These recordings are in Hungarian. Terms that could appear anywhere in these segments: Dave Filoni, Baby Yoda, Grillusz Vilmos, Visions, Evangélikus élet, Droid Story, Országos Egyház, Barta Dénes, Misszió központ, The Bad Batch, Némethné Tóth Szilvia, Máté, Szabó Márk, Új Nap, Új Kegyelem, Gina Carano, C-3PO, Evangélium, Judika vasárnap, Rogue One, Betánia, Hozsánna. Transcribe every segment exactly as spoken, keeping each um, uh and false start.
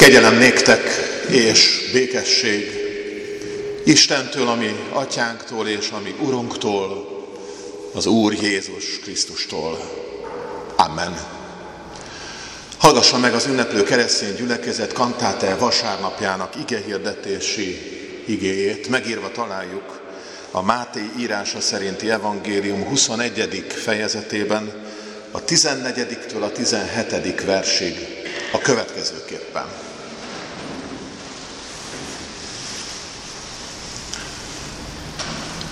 Kegyelem néktek és békesség Istentől, ami atyánktól és ami Urunktól, az Úr Jézus Krisztustól. Amen. Hallgassa meg az ünneplő keresztény gyülekezet Kantáta vasárnapjának igehirdetési igéjét. Megírva találjuk a Máté írása szerinti Evangélium huszonegyedik fejezetében a tizennegyedtől a tizenhetedik versig a következőképpen.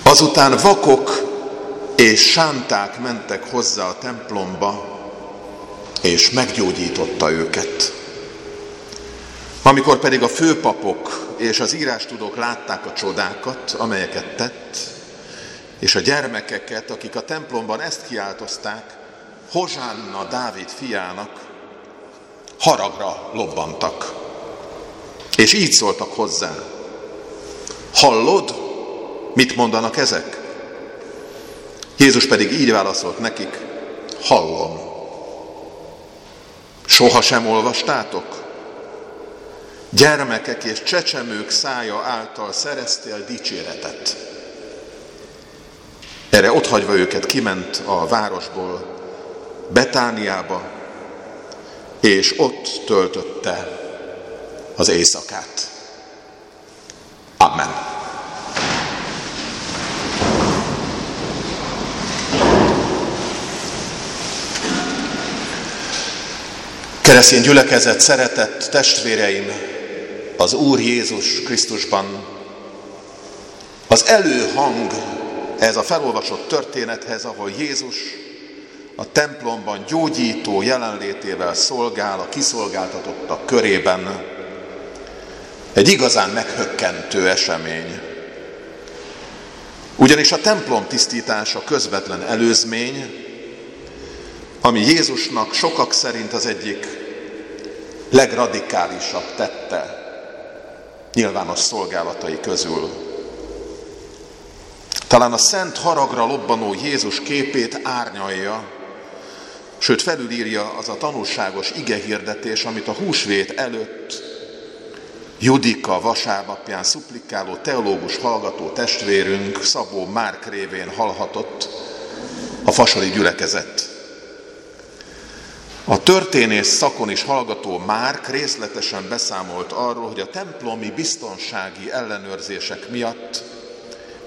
Azután vakok és sánták mentek hozzá a templomba, és meggyógyította őket. Amikor pedig a főpapok és az írástudók látták a csodákat, amelyeket tett, és a gyermekeket, akik a templomban ezt kiáltozták, Hozsánna Dávid fiának, haragra lobbantak. És így szóltak hozzá, hallod, mit mondanak ezek? Jézus pedig így válaszolt nekik, hallom. Soha sem olvastátok? Gyermekek és csecsemők szája által szereztél dicséretet. Erre otthagyva őket kiment a városból, Betániába, és ott töltötte az éjszakát. Amen. Keresztény gyülekezet, szeretett testvéreim, az Úr Jézus Krisztusban, az előhang ez a felolvasott történethez, ahol Jézus a templomban gyógyító jelenlétével szolgál a kiszolgáltatottak körében. Egy igazán meghökkentő esemény. Ugyanis a templom tisztítása közvetlen előzmény, ami Jézusnak sokak szerint az egyik legradikálisabb tette nyilvános szolgálatai közül. Talán a szent haragra lobbanó Jézus képét árnyalja, sőt felülírja az a tanulságos igehirdetés, amit a húsvét előtt Judika vasárnapján szuplikáló teológus hallgató testvérünk Szabó Márk révén hallhatott a fasori gyülekezet. A történész szakon is hallgató Márk részletesen beszámolt arról, hogy a templomi biztonsági ellenőrzések miatt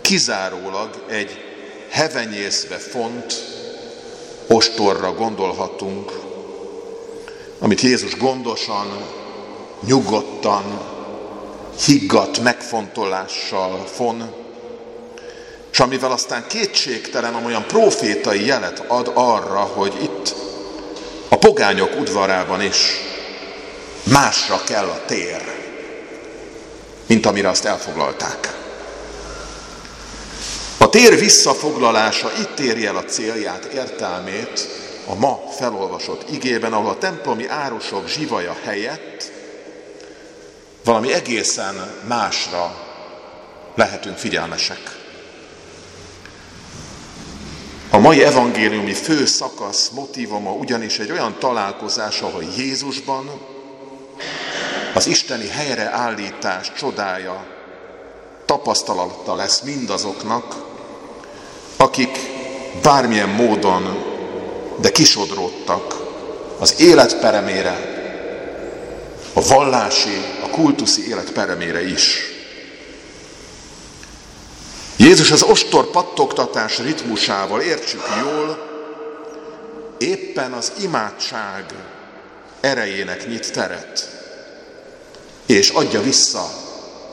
kizárólag egy hevenyészbe font ostorra gondolhatunk, amit Jézus gondosan, nyugodtan, higgadt megfontolással fon, és amivel aztán kétségtelen amolyan profétai jelet ad arra, hogy itt a pogányok udvarában is másra kell a tér, mint amire azt elfoglalták. A tér visszafoglalása itt éri el a célját, értelmét a ma felolvasott igében, ahol a templomi árusok zsivaja helyett valami egészen másra lehetünk figyelmesek. A mai evangéliumi fő szakasz motívuma ugyanis egy olyan találkozás, ahol Jézusban az isteni helyreállítás csodája tapasztalata lesz mindazoknak, akik bármilyen módon, de kisodródtak az élet peremére, a vallási, a kultuszi élet peremére is. Jézus az ostor pattogtatás ritmusával, értsük jól, éppen az imádság erejének nyit teret, és adja vissza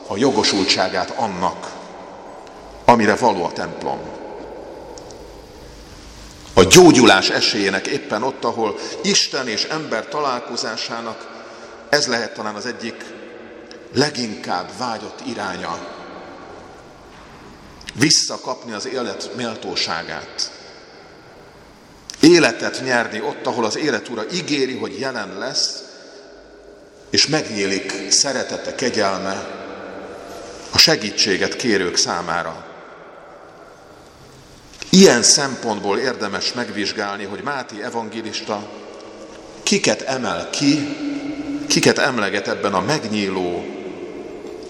a jogosultságát annak, amire való a templom. A gyógyulás esélyének éppen ott, ahol Isten és ember találkozásának ez lehet talán az egyik leginkább vágyott iránya. Visszakapni az élet méltóságát. Életet nyerni ott, ahol az élet ura ígéri, hogy jelen lesz, és megnyílik szeretete, kegyelme a segítséget kérők számára. Ilyen szempontból érdemes megvizsgálni, hogy Máté evangélista kiket emel ki kiket emleget ebben a megnyíló,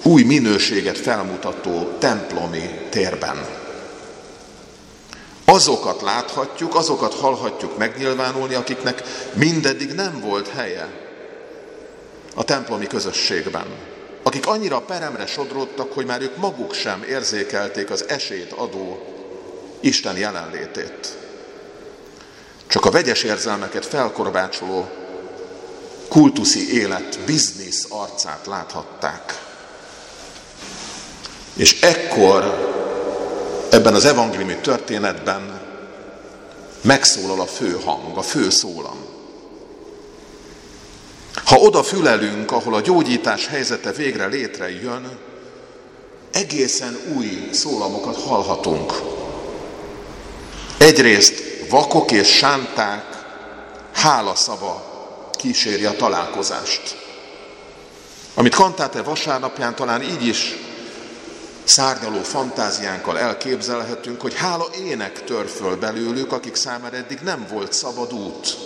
új minőséget felmutató templomi térben. Azokat láthatjuk, azokat hallhatjuk megnyilvánulni, akiknek mindeddig nem volt helye a templomi közösségben. Akik annyira peremre sodródtak, hogy már ők maguk sem érzékelték az esélyt adó Isten jelenlétét. Csak a vegyes érzelmeket felkorbácsoló kultuszi élet biznisz arcát láthatták. És ekkor ebben az evangéliumi történetben megszólal a fő hang, a fő szólam. Ha oda fülelünk, ahol a gyógyítás helyzete végre létrejön, egészen új szólamokat hallhatunk. Egyrészt vakok és sánták hálaszava kíséri a találkozást. Amit Kantáta vasárnapján talán így is szárnyaló fantáziánkkal elképzelhetünk, hogy hála ének tör föl belőlük, akik számára eddig nem volt szabad út,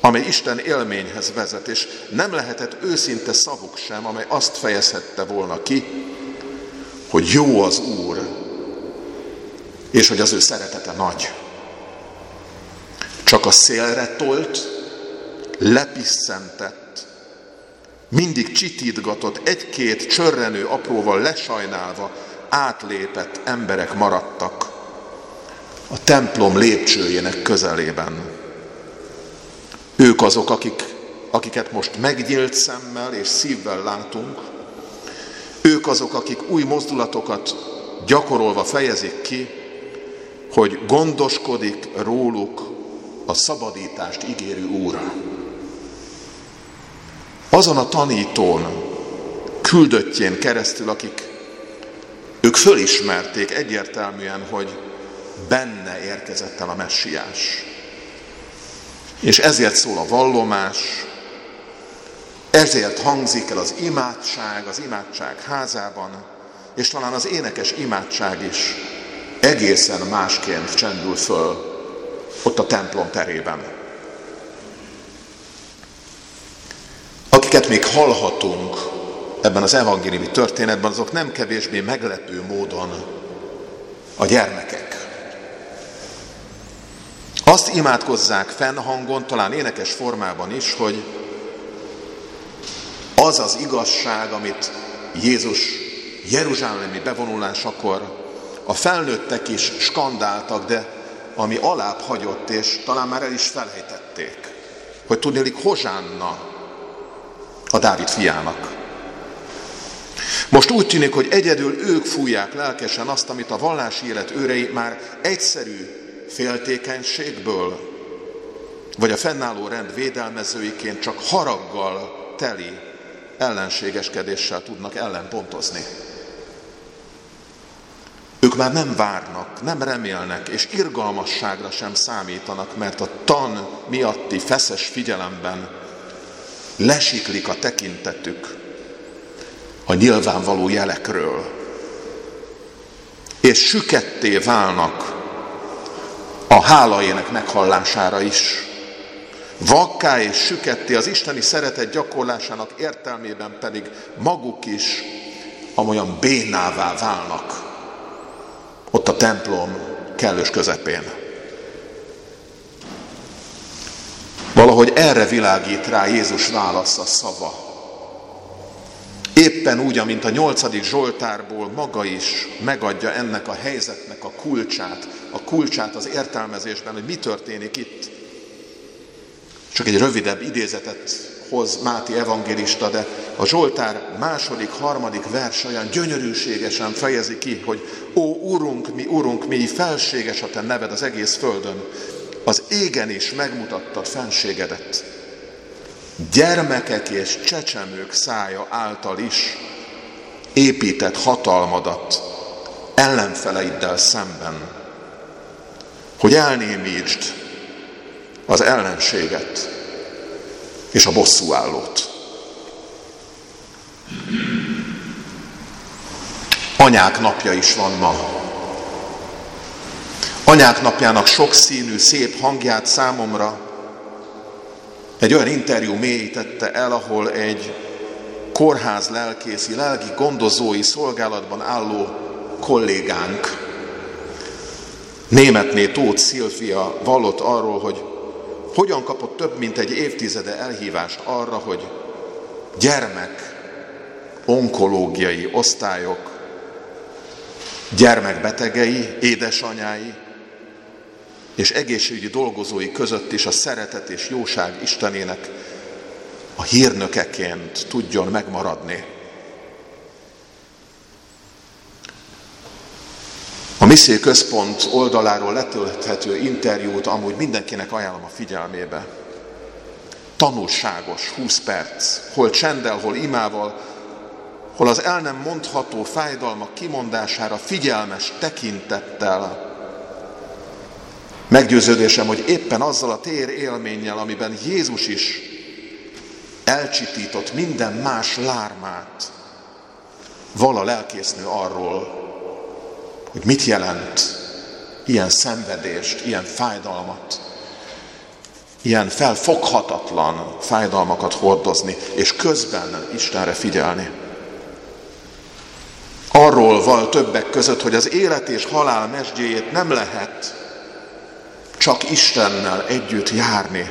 amely Isten élményhez vezet, és nem lehetett őszinte szavuk sem, amely azt fejezhette volna ki, hogy jó az Úr, és hogy az ő szeretete nagy. Csak a szélre tolt, lepisszentett, mindig csitítgatott, egy-két csörrenő apróval lesajnálva átlépett emberek maradtak a templom lépcsőjének közelében. Ők azok, akik, akiket most megnyílt szemmel és szívvel látunk. Ők azok, akik új mozdulatokat gyakorolva fejezik ki, hogy gondoskodik róluk a szabadítást ígérő Úr. Azon a tanítón, küldöttjén keresztül, akik ők fölismerték egyértelműen, hogy benne érkezett el a messiás. És ezért szól a vallomás, ezért hangzik el az imádság, az imádság házában, és talán az énekes imádság is egészen másként csendül föl ott a templom terében. Akiket még hallhatunk ebben az evangéliumi történetben, azok nem kevésbé meglepő módon a gyermekek. Azt imádkozzák fennhangon, talán énekes formában is, hogy az az igazság, amit Jézus jeruzsálemi bevonulásakor a felnőttek is skandáltak, de ami alább hagyott, és talán már el is felejtették, hogy tudniillik Hozsánna a Dávid fiának. Most úgy tűnik, hogy egyedül ők fújják lelkesen azt, amit a vallási élet őrei már egyszerű féltékenységből, vagy a fennálló rend védelmezőiként csak haraggal teli ellenségeskedéssel tudnak ellenpontozni. Ők már nem várnak, nem remélnek, és irgalmasságra sem számítanak, mert a tan miatti feszes figyelemben lesiklik a tekintetük a nyilvánvaló jelekről, és süketté válnak a hálaének meghallására is. Vakká és süketté, az isteni szeretet gyakorlásának értelmében pedig maguk is amolyan bénává válnak ott a templom kellős közepén. Valahogy erre világít rá Jézus válasza szava. Éppen úgy, amint a nyolcadik Zsoltárból maga is megadja ennek a helyzetnek a kulcsát, a kulcsát az értelmezésben, hogy mi történik itt. Csak egy rövidebb idézetet hoz Máté evangélista, de a Zsoltár második, harmadik vers olyan gyönyörűségesen fejezi ki, hogy ó, Urunk, mi, Urunk, mi, felséges a te neved az egész földön, az égen is megmutattad fenségedet. Gyermekek és csecsemők szája által is épített hatalmadat ellenfeleiddel szemben, hogy elnémítsd az ellenséget és a bosszúállót. Anyák napja is van ma. Anyák napjának sokszínű, szép hangját számomra Egy olyan interjú mélyítette el, ahol egy kórház lelkészi, lelki gondozói szolgálatban álló kollégánk, Némethné Tóth Szilvia vallott arról, hogy hogyan kapott több mint egy évtizede elhívást arra, hogy gyermek onkológiai osztályok gyermekbetegei, édesanyái és egészségügyi dolgozói között is a szeretet és jóság Istenének a hírnökeként tudjon megmaradni. A Misszió központ oldaláról letölthető interjút amúgy mindenkinek ajánlom a figyelmébe. Tanulságos húsz perc, hol csenddel, hol imával, hol az el nem mondható fájdalmak kimondására figyelmes tekintettel. Meggyőződésem, hogy éppen azzal a térélménnyel, amiben Jézus is elcsitított minden más lármát, vala a lelkésznő arról, hogy mit jelent ilyen szenvedést, ilyen fájdalmat, ilyen felfoghatatlan fájdalmakat hordozni, és közben Istenre figyelni. Arról val többek között, hogy az élet és halál mesdjéjét nem lehet csak Istennel együtt járni.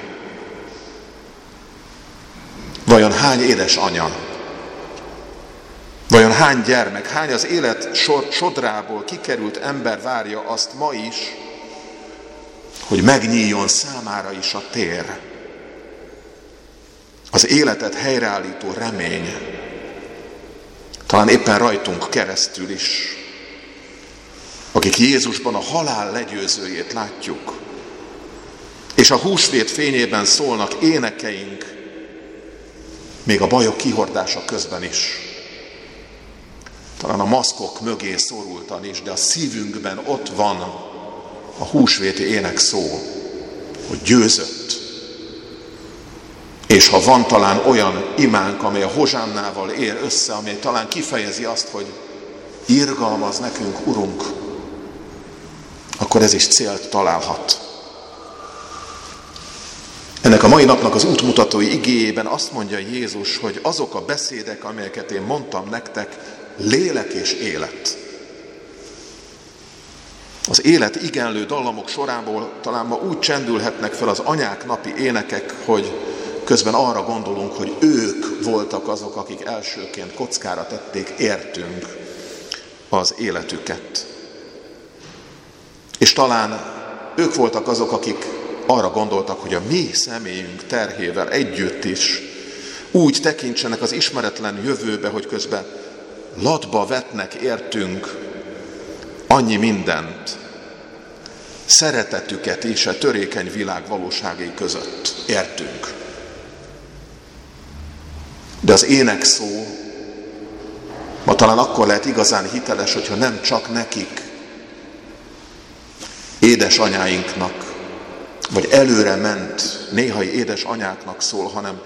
Vajon hány édesanya, vajon hány gyermek, hány az élet sodrából kikerült ember várja azt ma is, hogy megnyíljon számára is a tér. Az életet helyreállító remény, talán éppen rajtunk keresztül is, akik Jézusban a halál legyőzőjét látjuk, és a húsvét fényében szólnak énekeink, még a bajok kihordása közben is. Talán a maszkok mögé szorultan is, de a szívünkben ott van a húsvéti ének szó, hogy győzött. És ha van talán olyan imánk, amely a hozsánnával ér össze, amely talán kifejezi azt, hogy irgalmaz nekünk, Urunk, akkor ez is célt találhat. Ennek a mai napnak az útmutatói igéjében azt mondja Jézus, hogy azok a beszédek, amelyeket én mondtam nektek, lélek és élet. Az élet igenlő dallamok sorából talán ma úgy csendülhetnek fel az anyák napi énekek, hogy közben arra gondolunk, hogy ők voltak azok, akik elsőként kockára tették értünk az életüket. És talán ők voltak azok, akik arra gondoltak, hogy a mi személyünk terhével együtt is úgy tekintsenek az ismeretlen jövőbe, hogy közben latba vetnek értünk annyi mindent, szeretetüket és a törékeny világ valóságai között értünk. De az ének szó ma talán akkor lehet igazán hiteles, hogyha nem csak nekik, édesanyáinknak, vagy előre ment néhai édesanyáknak szól, hanem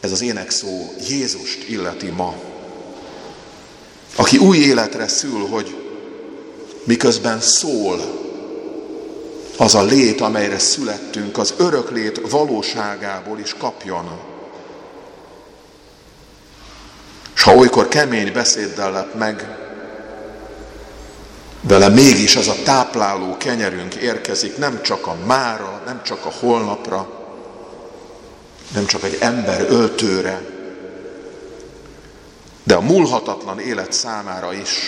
ez az ének szó Jézust illeti ma. Aki új életre szül, hogy miközben szól az a lét, amelyre születtünk, az örök lét valóságából is kapjon. S ha olykor kemény beszéddel lett meg, vele mégis az a tápláló kenyerünk érkezik, nem csak a mára, nem csak a holnapra, nem csak egy ember öltőre, de a múlhatatlan élet számára is,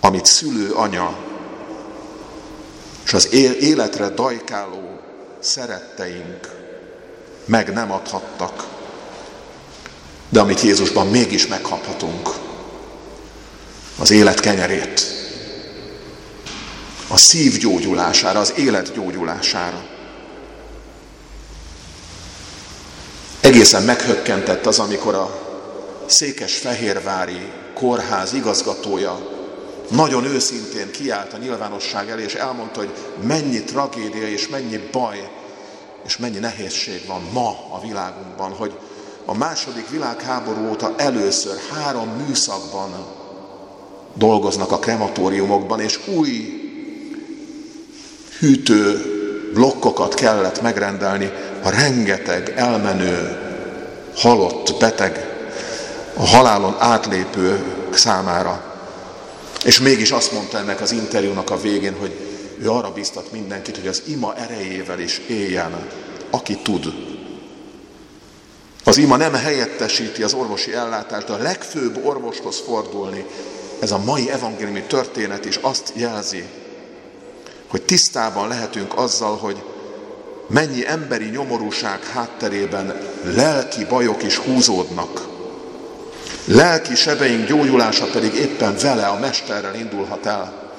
amit szülő anya és az életre dajkáló szeretteink meg nem adhattak, de amit Jézusban mégis megkaphatunk, az élet kenyerét, a szív gyógyulására, az élet gyógyulására. Egészen meghökkentett az, amikor a székesfehérvári kórház igazgatója nagyon őszintén kiállt a nyilvánosság elé, és elmondta, hogy mennyi tragédia és mennyi baj és mennyi nehézség van ma a világunkban, hogy a második világháború óta először három műszakban dolgoznak a krematóriumokban, és új hűtő blokkokat kellett megrendelni a rengeteg elmenő, halott, beteg, a halálon átlépő számára. És mégis azt mondta ennek az interjúnak a végén, hogy ő arra biztat mindenkit, hogy az ima erejével is éljen, aki tud. Az ima nem helyettesíti az orvosi ellátást, de a legfőbb orvoshoz fordulni. Ez a mai evangéliumi történet is azt jelzi, hogy tisztában lehetünk azzal, hogy mennyi emberi nyomorúság hátterében lelki bajok is húzódnak. Lelki sebeink gyógyulása pedig éppen vele, a mesterrel indulhat el,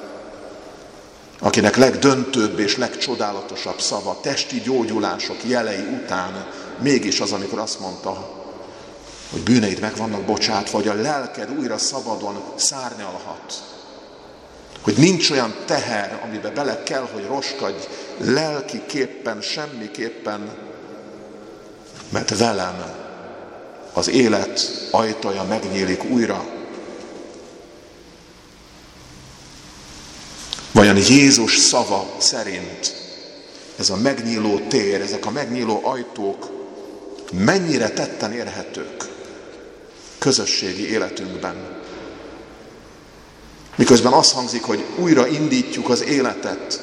akinek legdöntőbb és legcsodálatosabb szava testi gyógyulások jelei után mégis az, amikor azt mondta, hogy bűneid meg vannak bocsátva, vagy a lelked újra szabadon szárnyalhat. Hogy nincs olyan teher, amiben bele kell, hogy roskadj lelkiképpen, semmiképpen, mert velem az élet ajtaja megnyílik újra. Vajon Jézus szava szerint ez a megnyíló tér, ezek a megnyíló ajtók mennyire tetten érhetők közösségi életünkben? Miközben azt hangzik, hogy újra indítjuk az életet,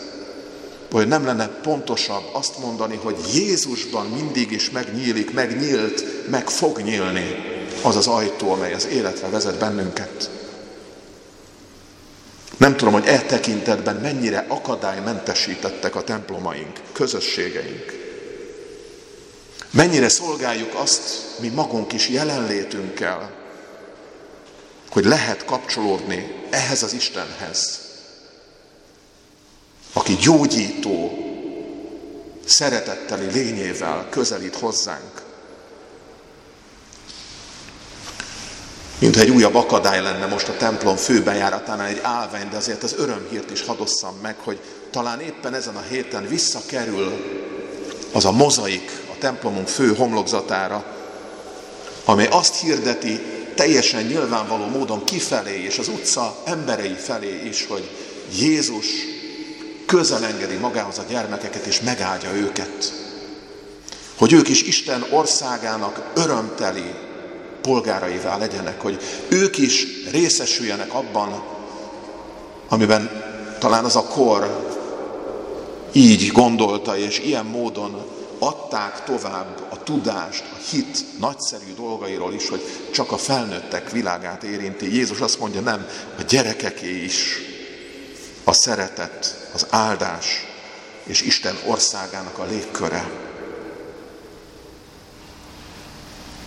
vagy nem lenne pontosabb azt mondani, hogy Jézusban mindig is megnyílik, megnyílt, meg fog nyílni az az ajtó, amely az életre vezet bennünket. Nem tudom, hogy e tekintetben mennyire akadálymentesítettek a templomaink, közösségeink. Mennyire szolgáljuk azt mi magunk is jelenlétünkkel, hogy lehet kapcsolódni ehhez az Istenhez, aki gyógyító, szeretetteli lényével közelít hozzánk. Mintha egy újabb akadály lenne most a templom főbejáratánál egy állvány, de azért az örömhírt is hadd osszam meg, hogy talán éppen ezen a héten visszakerül az a mozaik a templomunk fő homlokzatára, amely azt hirdeti teljesen nyilvánvaló módon kifelé és az utca emberei felé is, hogy Jézus közel engedi magához a gyermekeket és megáldja őket. Hogy ők is Isten országának örömteli polgáraivá legyenek, hogy ők is részesüljenek abban, amiben talán az a kor így gondolta, és ilyen módon adták tovább a tudást, a hit nagyszerű dolgairól is, hogy csak a felnőttek világát érinti. Jézus azt mondja, nem, a gyerekeké is a szeretet, az áldás és Isten országának a légköre.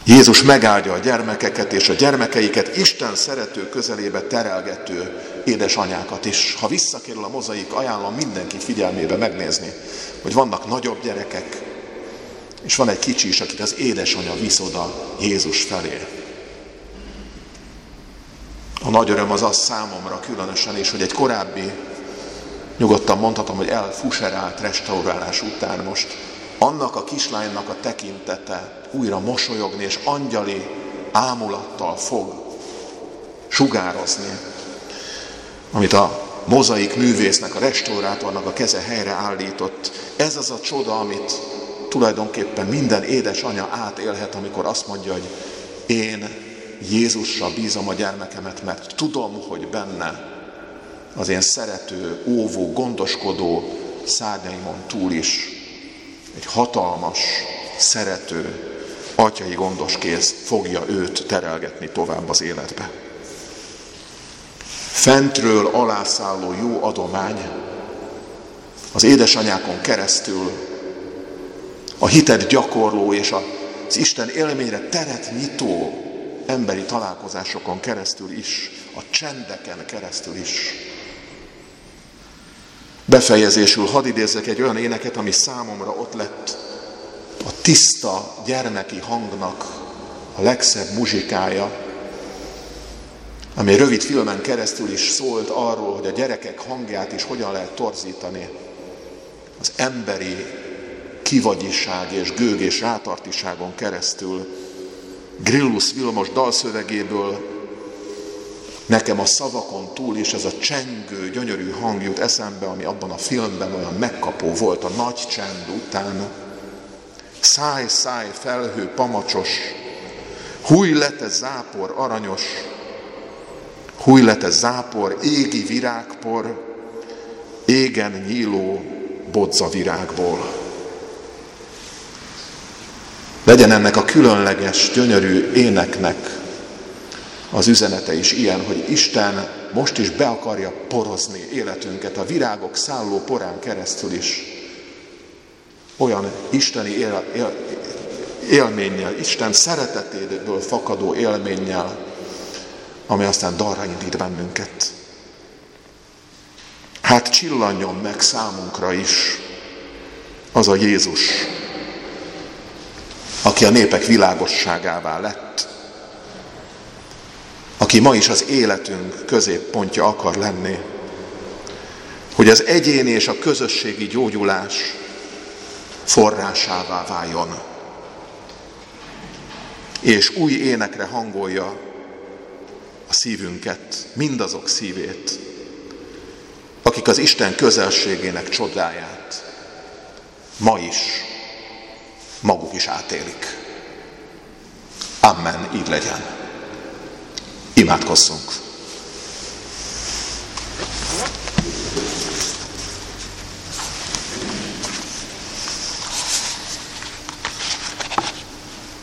Jézus megáldja a gyermekeket és a gyermekeiket, Isten szerető közelébe terelgető édesanyákat is. Ha visszakerül a mozaik, ajánlom mindenki figyelmébe megnézni, hogy vannak nagyobb gyerekek, és van egy kicsi is, akit az édesanyja visz oda Jézus felé. A nagy öröm az az számomra különösen is, hogy egy korábbi, nyugodtan mondhatom, hogy elfuserált restaurálás után most annak a kislánynak a tekintete újra mosolyogni és angyali ámulattal fog sugározni, amit a mozaik művésznek, a restaurátornak a keze helyreállított. Ez az a csoda, amit tulajdonképpen minden édesanya átélhet, amikor azt mondja, hogy én Jézusra bízom a gyermekemet, mert tudom, hogy benne az én szerető, óvó, gondoskodó szárnyaimon túl is egy hatalmas, szerető, atyai gondos kéz fogja őt terelgetni tovább az életbe. Fentről alászálló jó adomány az édesanyákon keresztül a hitet gyakorló és az Isten élményre teret nyitó emberi találkozásokon keresztül is, a csendeken keresztül is. Befejezésül hadd idézzek egy olyan éneket, ami számomra ott lett a tiszta gyermeki hangnak a legszebb muzsikája, ami rövid filmen keresztül is szólt arról, hogy a gyerekek hangját is hogyan lehet torzítani az emberi kivagyiság és gőg és rátartiságon keresztül. Grillusz Vilmos dalszövegéből Nekem a szavakon túl is ez a csengő, gyönyörű hang jut eszembe, ami abban a filmben olyan megkapó volt, a nagy csend után. Száj-száj felhő pamacsos, húj le te zápor aranyos, húj le te zápor égi virágpor, égen nyíló bodzavirágból. Legyen ennek a különleges, gyönyörű éneknek az üzenete is ilyen, hogy Isten most is be akarja porozni életünket a virágok szálló porán keresztül is. Olyan isteni él, él, élménnyel, Isten szeretetéből fakadó élménnyel, ami aztán dalra indít bennünket. Hát csillanjon meg számunkra is az a Jézus, aki a népek világosságává lett, aki ma is az életünk középpontja akar lenni, hogy az egyéni és a közösségi gyógyulás forrásává váljon, és új énekre hangolja a szívünket, mindazok szívét, akik az Isten közelségének csodáját ma is maguk is átélik. Amen, így legyen. Imádkozzunk.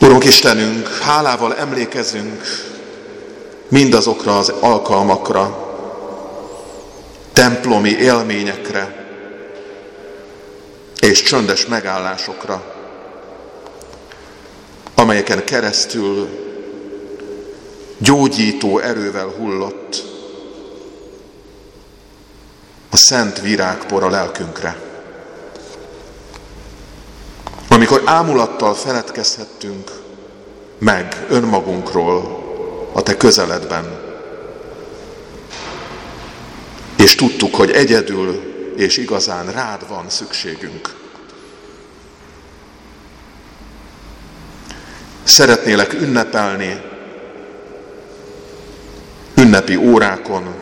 Urunk Istenünk, hálával emlékezünk mindazokra az alkalmakra, templomi élményekre és csöndes megállásokra, amelyeken keresztül gyógyító erővel hullott a szent virágpor a lelkünkre. Amikor ámulattal feledkezhettünk meg önmagunkról a Te közeledben, és tudtuk, hogy egyedül és igazán rád van szükségünk. Szeretnélek ünnepelni ünnepi órákon,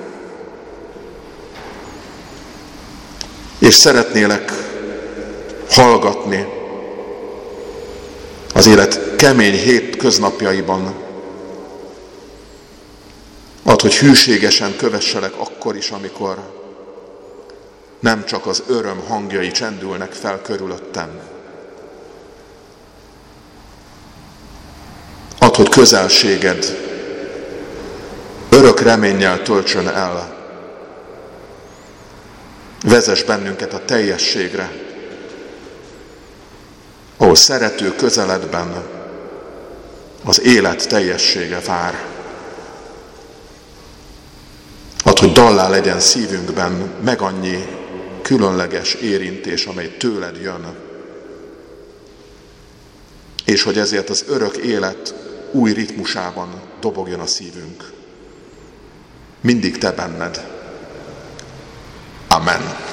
és szeretnélek hallgatni az élet kemény hétköznapjaiban. Add, hogy hűségesen kövesselek akkor is, amikor nem csak az öröm hangjai csendülnek fel körülöttem. Add, hogy közelséged örök reménnyel töltsön el. Vezess bennünket a teljességre, ahol szerető közeledben az élet teljessége vár. Add, hogy dallá legyen szívünkben meg annyi különleges érintés, amely tőled jön, és hogy ezért az örök élet új ritmusában dobogjon a szívünk. Mindig Te benned. Amen.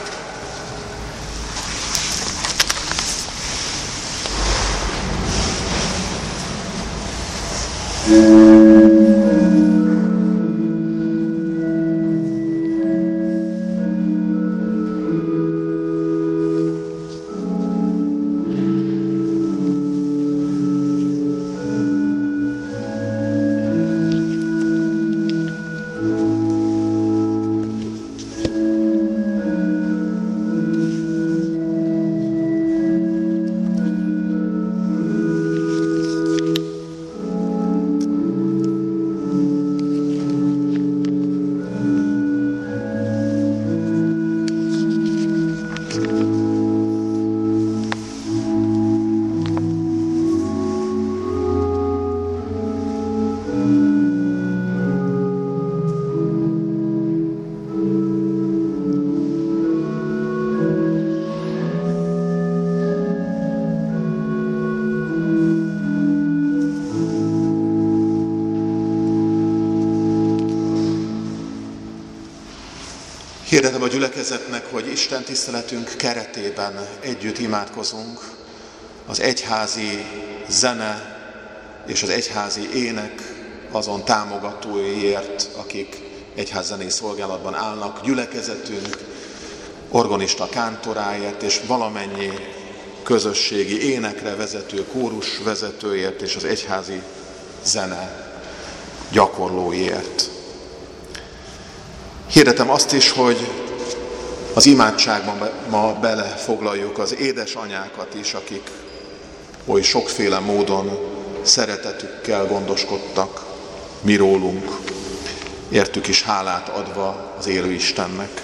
Hirdetem a gyülekezetnek, hogy Isten tiszteletünk keretében együtt imádkozunk az egyházi zene és az egyházi ének azon támogatóiért, akik egyházzenei szolgálatban állnak, gyülekezetünk organista kántoráért és valamennyi közösségi énekre vezető, kórus vezetőért és az egyházi zene gyakorlóiért. Hirdetem azt is, hogy az imádságban ma belefoglaljuk az édesanyákat is, akik oly sokféle módon szeretetükkel gondoskodtak mi rólunk, értük is hálát adva az élő Istennek.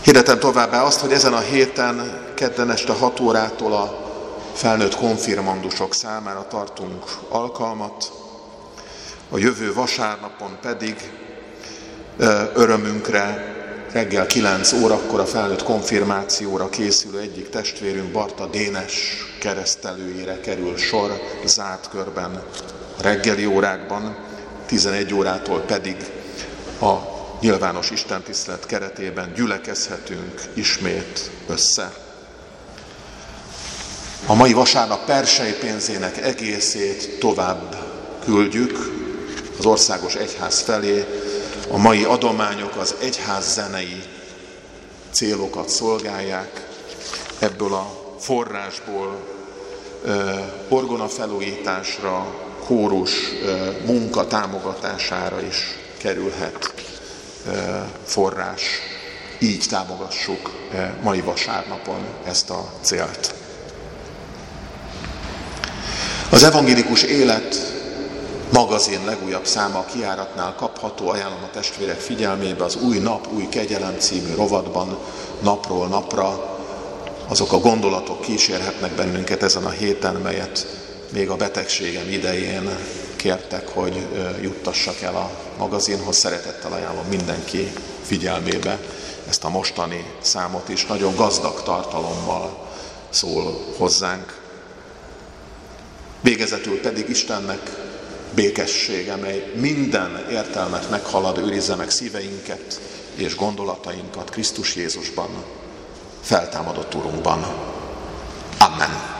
Hirdetem továbbá azt, hogy ezen a héten kedden este hat órától a felnőtt konfirmandusok számára tartunk alkalmat, a jövő vasárnapon pedig örömünkre reggel kilenc órakor a felnőtt konfirmációra készülő egyik testvérünk, Barta Dénes keresztelőjére kerül sor zárt körben reggeli órákban, tizenegy órától pedig a nyilvános istentisztelet keretében gyülekezhetünk ismét össze. A mai vasárnap persei pénzének egészét tovább küldjük az Országos Egyház felé. A mai adományok az egyház zenei célokat szolgálják. Ebből a forrásból orgonafelújításra, kórus munka támogatására is kerülhet forrás. Így támogassuk mai vasárnapon ezt a célt. Az Evangélikus Élet magazin legújabb száma a kiáratnál kapható, ajánlom a testvérek figyelmébe az Új Nap, Új Kegyelem című rovatban napról napra. Azok a gondolatok kísérhetnek bennünket ezen a héten, melyet még a betegségem idején kértek, hogy juttassak el a magazinhoz. Szeretettel ajánlom mindenki figyelmébe ezt a mostani számot is. Nagyon gazdag tartalommal szól hozzánk. Végezetül pedig Istennek békessége, mely minden értelmet meghalad, őrizze meg szíveinket és gondolatainkat Krisztus Jézusban, feltámadott Urunkban. Amen.